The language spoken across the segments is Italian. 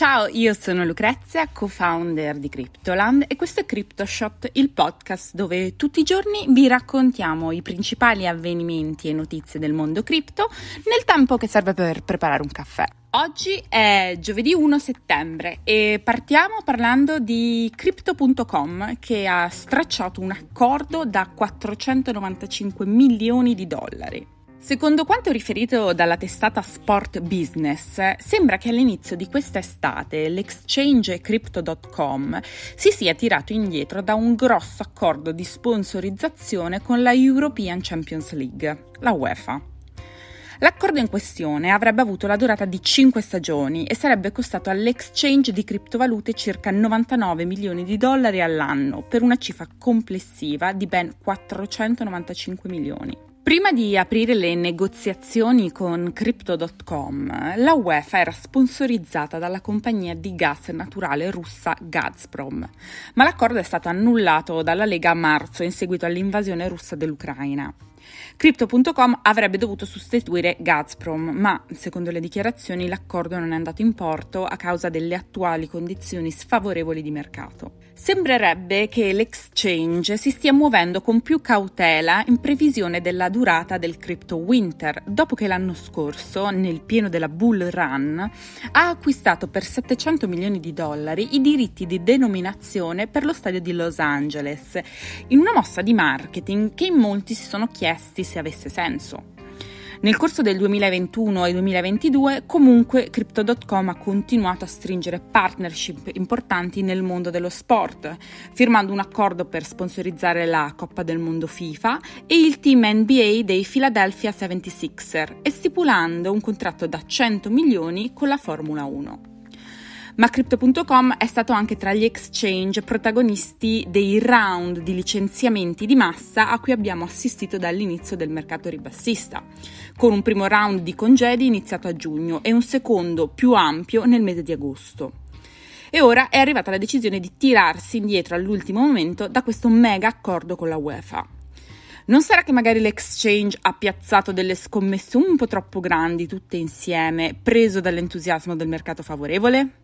Ciao, io sono Lucrezia, co-founder di Cryptoland e questo è Crypto Shot, il podcast dove tutti i giorni vi raccontiamo i principali avvenimenti e notizie del mondo cripto nel tempo che serve per preparare un caffè. Oggi è giovedì 1 settembre e partiamo parlando di Crypto.com che ha stracciato un accordo da 495 milioni di dollari. Secondo quanto riferito dalla testata Sport Business, sembra che all'inizio di quest'estate l'exchange Crypto.com si sia tirato indietro da un grosso accordo di sponsorizzazione con la European Champions League, la UEFA. L'accordo in questione avrebbe avuto la durata di 5 stagioni e sarebbe costato all'exchange di criptovalute circa 99 milioni di dollari all'anno, per una cifra complessiva di ben 495 milioni. Prima di aprire le negoziazioni con Crypto.com, la UEFA era sponsorizzata dalla compagnia di gas naturale russa Gazprom, ma l'accordo è stato annullato dalla Lega a marzo in seguito all'invasione russa dell'Ucraina. Crypto.com avrebbe dovuto sostituire Gazprom, ma, secondo le dichiarazioni, l'accordo non è andato in porto a causa delle attuali condizioni sfavorevoli di mercato. Sembrerebbe che l'exchange si stia muovendo con più cautela in previsione della durata del crypto winter, dopo che l'anno scorso, nel pieno della bull run, ha acquistato per 700 milioni di dollari i diritti di denominazione per lo stadio di Los Angeles, in una mossa di marketing che in molti si sono chiesti se avesse senso. Nel corso del 2021 e 2022 comunque Crypto.com ha continuato a stringere partnership importanti nel mondo dello sport, firmando un accordo per sponsorizzare la Coppa del Mondo FIFA e il team NBA dei Philadelphia 76ers e stipulando un contratto da 100 milioni con la Formula 1. Ma Crypto.com è stato anche tra gli exchange protagonisti dei round di licenziamenti di massa a cui abbiamo assistito dall'inizio del mercato ribassista, con un primo round di congedi iniziato a giugno e un secondo più ampio nel mese di agosto. E ora è arrivata la decisione di tirarsi indietro all'ultimo momento da questo mega accordo con la UEFA. Non sarà che magari l'exchange ha piazzato delle scommesse un po' troppo grandi tutte insieme, preso dall'entusiasmo del mercato favorevole?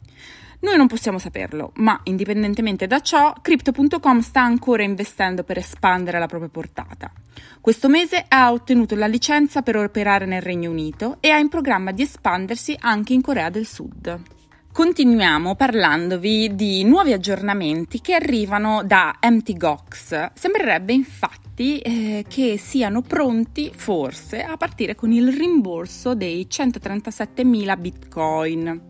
Noi non possiamo saperlo, ma indipendentemente da ciò, Crypto.com sta ancora investendo per espandere la propria portata. Questo mese ha ottenuto la licenza per operare nel Regno Unito e ha in programma di espandersi anche in Corea del Sud. Continuiamo parlandovi di nuovi aggiornamenti che arrivano da Mt. Gox. Sembrerebbe infatti che siano pronti forse a partire con il rimborso dei 137.000 bitcoin.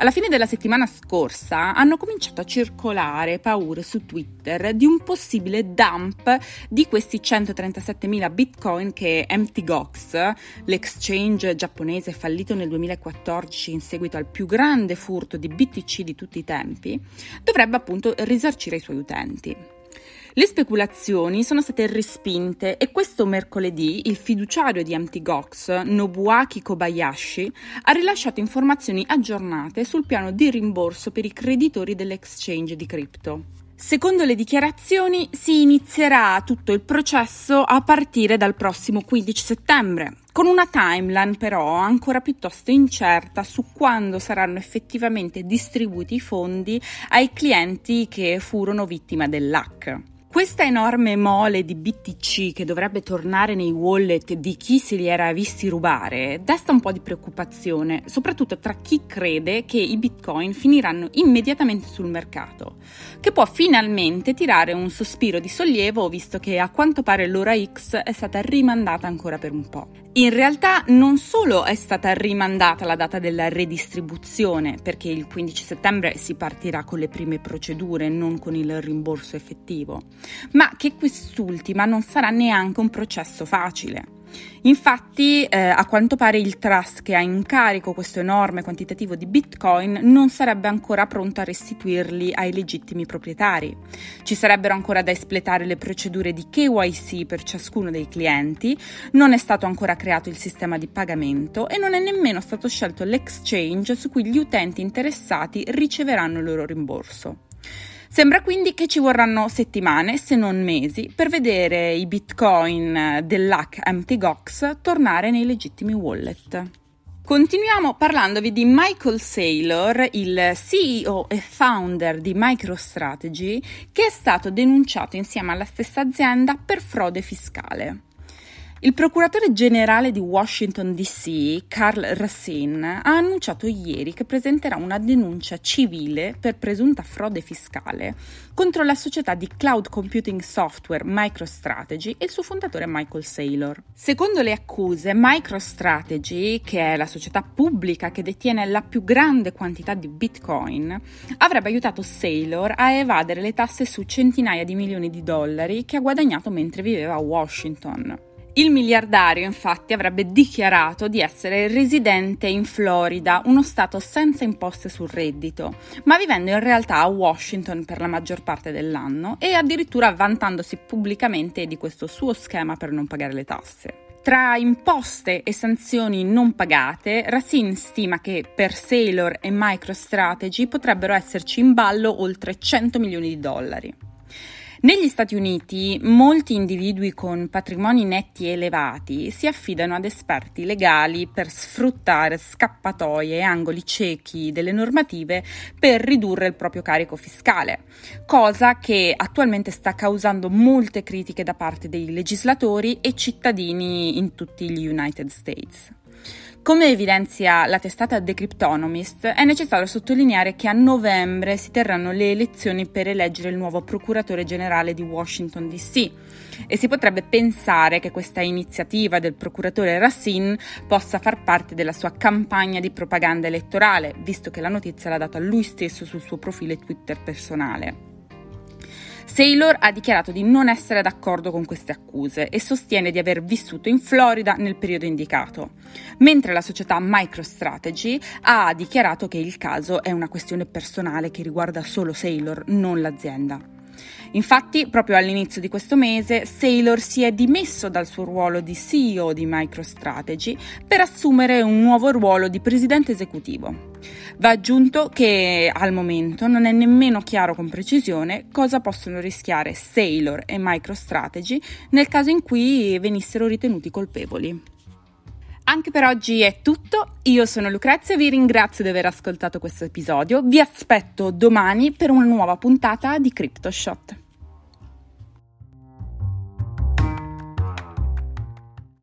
Alla fine della settimana scorsa hanno cominciato a circolare paure su Twitter di un possibile dump di questi 137.000 bitcoin che Mt. Gox, l'exchange giapponese fallito nel 2014 in seguito al più grande furto di BTC di tutti i tempi, dovrebbe appunto risarcire i suoi utenti. Le speculazioni sono state respinte e questo mercoledì il fiduciario di Mt. Gox, Nobuaki Kobayashi, ha rilasciato informazioni aggiornate sul piano di rimborso per i creditori dell'exchange di cripto. Secondo le dichiarazioni si inizierà tutto il processo a partire dal prossimo 15 settembre, con una timeline però ancora piuttosto incerta su quando saranno effettivamente distribuiti i fondi ai clienti che furono vittima dell'hack. Questa enorme mole di BTC che dovrebbe tornare nei wallet di chi se li era visti rubare desta un po' di preoccupazione, soprattutto tra chi crede che i bitcoin finiranno immediatamente sul mercato, che può finalmente tirare un sospiro di sollievo visto che a quanto pare l'ora X è stata rimandata ancora per un po'. In realtà non solo è stata rimandata la data della redistribuzione, perché il 15 settembre si partirà con le prime procedure, non con il rimborso effettivo, ma che quest'ultima non sarà neanche un processo facile. Infatti, a quanto pare il trust che ha in carico questo enorme quantitativo di bitcoin non sarebbe ancora pronto a restituirli ai legittimi proprietari. Ci sarebbero ancora da espletare le procedure di KYC per ciascuno dei clienti, non è stato ancora creato il sistema di pagamento e non è nemmeno stato scelto l'exchange su cui gli utenti interessati riceveranno il loro rimborso. Sembra quindi che ci vorranno settimane, se non mesi, per vedere i bitcoin dell'hack Mt. Gox tornare nei legittimi wallet. Continuiamo parlandovi di Michael Saylor, il CEO e founder di MicroStrategy, che è stato denunciato insieme alla stessa azienda per frode fiscale. Il procuratore generale di Washington D.C., Carl Racine, ha annunciato ieri che presenterà una denuncia civile per presunta frode fiscale contro la società di cloud computing software MicroStrategy e il suo fondatore Michael Saylor. Secondo le accuse, MicroStrategy, che è la società pubblica che detiene la più grande quantità di Bitcoin, avrebbe aiutato Saylor a evadere le tasse su centinaia di milioni di dollari che ha guadagnato mentre viveva a Washington. Il miliardario, infatti, avrebbe dichiarato di essere residente in Florida, uno stato senza imposte sul reddito, ma vivendo in realtà a Washington per la maggior parte dell'anno e addirittura vantandosi pubblicamente di questo suo schema per non pagare le tasse. Tra imposte e sanzioni non pagate, Racine stima che per Saylor e MicroStrategy potrebbero esserci in ballo oltre 100 milioni di dollari. Negli Stati Uniti, molti individui con patrimoni netti elevati si affidano ad esperti legali per sfruttare scappatoie e angoli ciechi delle normative per ridurre il proprio carico fiscale, cosa che attualmente sta causando molte critiche da parte dei legislatori e cittadini in tutti gli United States. Come evidenzia la testata The Cryptonomist, è necessario sottolineare che a novembre si terranno le elezioni per eleggere il nuovo procuratore generale di Washington D.C. e si potrebbe pensare che questa iniziativa del procuratore Racine possa far parte della sua campagna di propaganda elettorale, visto che la notizia l'ha data lui stesso sul suo profilo Twitter personale. Saylor ha dichiarato di non essere d'accordo con queste accuse e sostiene di aver vissuto in Florida nel periodo indicato, mentre la società MicroStrategy ha dichiarato che il caso è una questione personale che riguarda solo Saylor, non l'azienda. Infatti, proprio all'inizio di questo mese, Saylor si è dimesso dal suo ruolo di CEO di MicroStrategy per assumere un nuovo ruolo di presidente esecutivo. Va aggiunto che al momento non è nemmeno chiaro con precisione cosa possono rischiare Saylor e MicroStrategy nel caso in cui venissero ritenuti colpevoli. Anche per oggi è tutto, io sono Lucrezia, vi ringrazio di aver ascoltato questo episodio, vi aspetto domani per una nuova puntata di Crypto Shot.